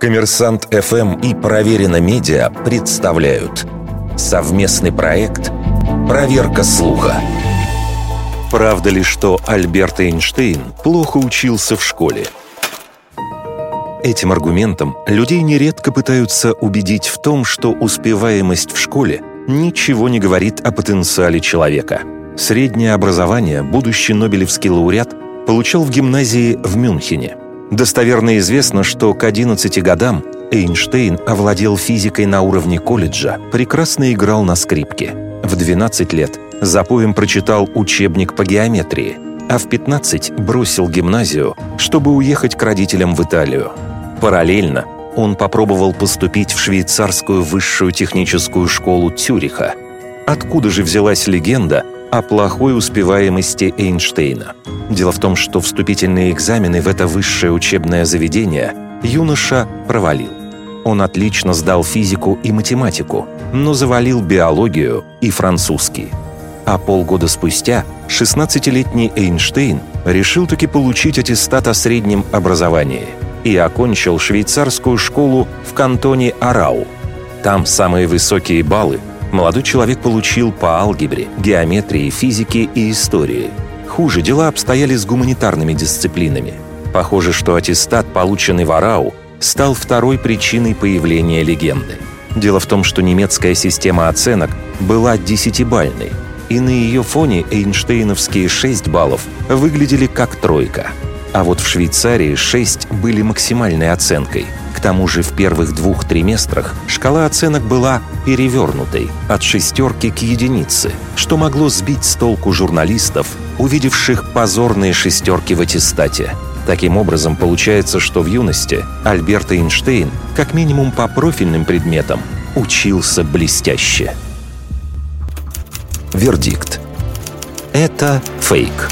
Коммерсант ФМ и Проверено Медиа представляют совместный проект «Проверка слуха». Правда ли, что Альберт Эйнштейн плохо учился в школе? Этим аргументом людей нередко пытаются убедить в том, что успеваемость в школе ничего не говорит о потенциале человека. Среднее образование будущий Нобелевский лауреат получал в гимназии в Мюнхене. Достоверно известно, что к 11 годам Эйнштейн овладел физикой на уровне колледжа, прекрасно играл на скрипке. В 12 лет запоем прочитал учебник по геометрии, а в 15 бросил гимназию, чтобы уехать к родителям в Италию. Параллельно он попробовал поступить в швейцарскую высшую техническую школу Цюриха. Откуда же взялась легенда о плохой успеваемости Эйнштейна? Дело в том, что вступительные экзамены в это высшее учебное заведение юноша провалил. Он отлично сдал физику и математику, но завалил биологию и французский. А полгода спустя 16-летний Эйнштейн решил таки получить аттестат о среднем образовании и окончил швейцарскую школу в кантоне Арау. Там самые высокие баллы молодой человек получил по алгебре, геометрии, физике и истории. Хуже дела обстояли с гуманитарными дисциплинами. Похоже, что аттестат, полученный в Арау, стал второй причиной появления легенды. Дело в том, что немецкая система оценок была 10-бальной, и на ее фоне эйнштейновские 6 баллов выглядели как тройка. А вот в Швейцарии 6 были максимальной оценкой. К тому же в первых 2 триместрах шкала оценок была перевернутой от 6 к 1, что могло сбить с толку журналистов, увидевших позорные 6 в аттестате. Таким образом, получается, что в юности Альберт Эйнштейн, как минимум по профильным предметам, учился блестяще. Вердикт. Это фейк.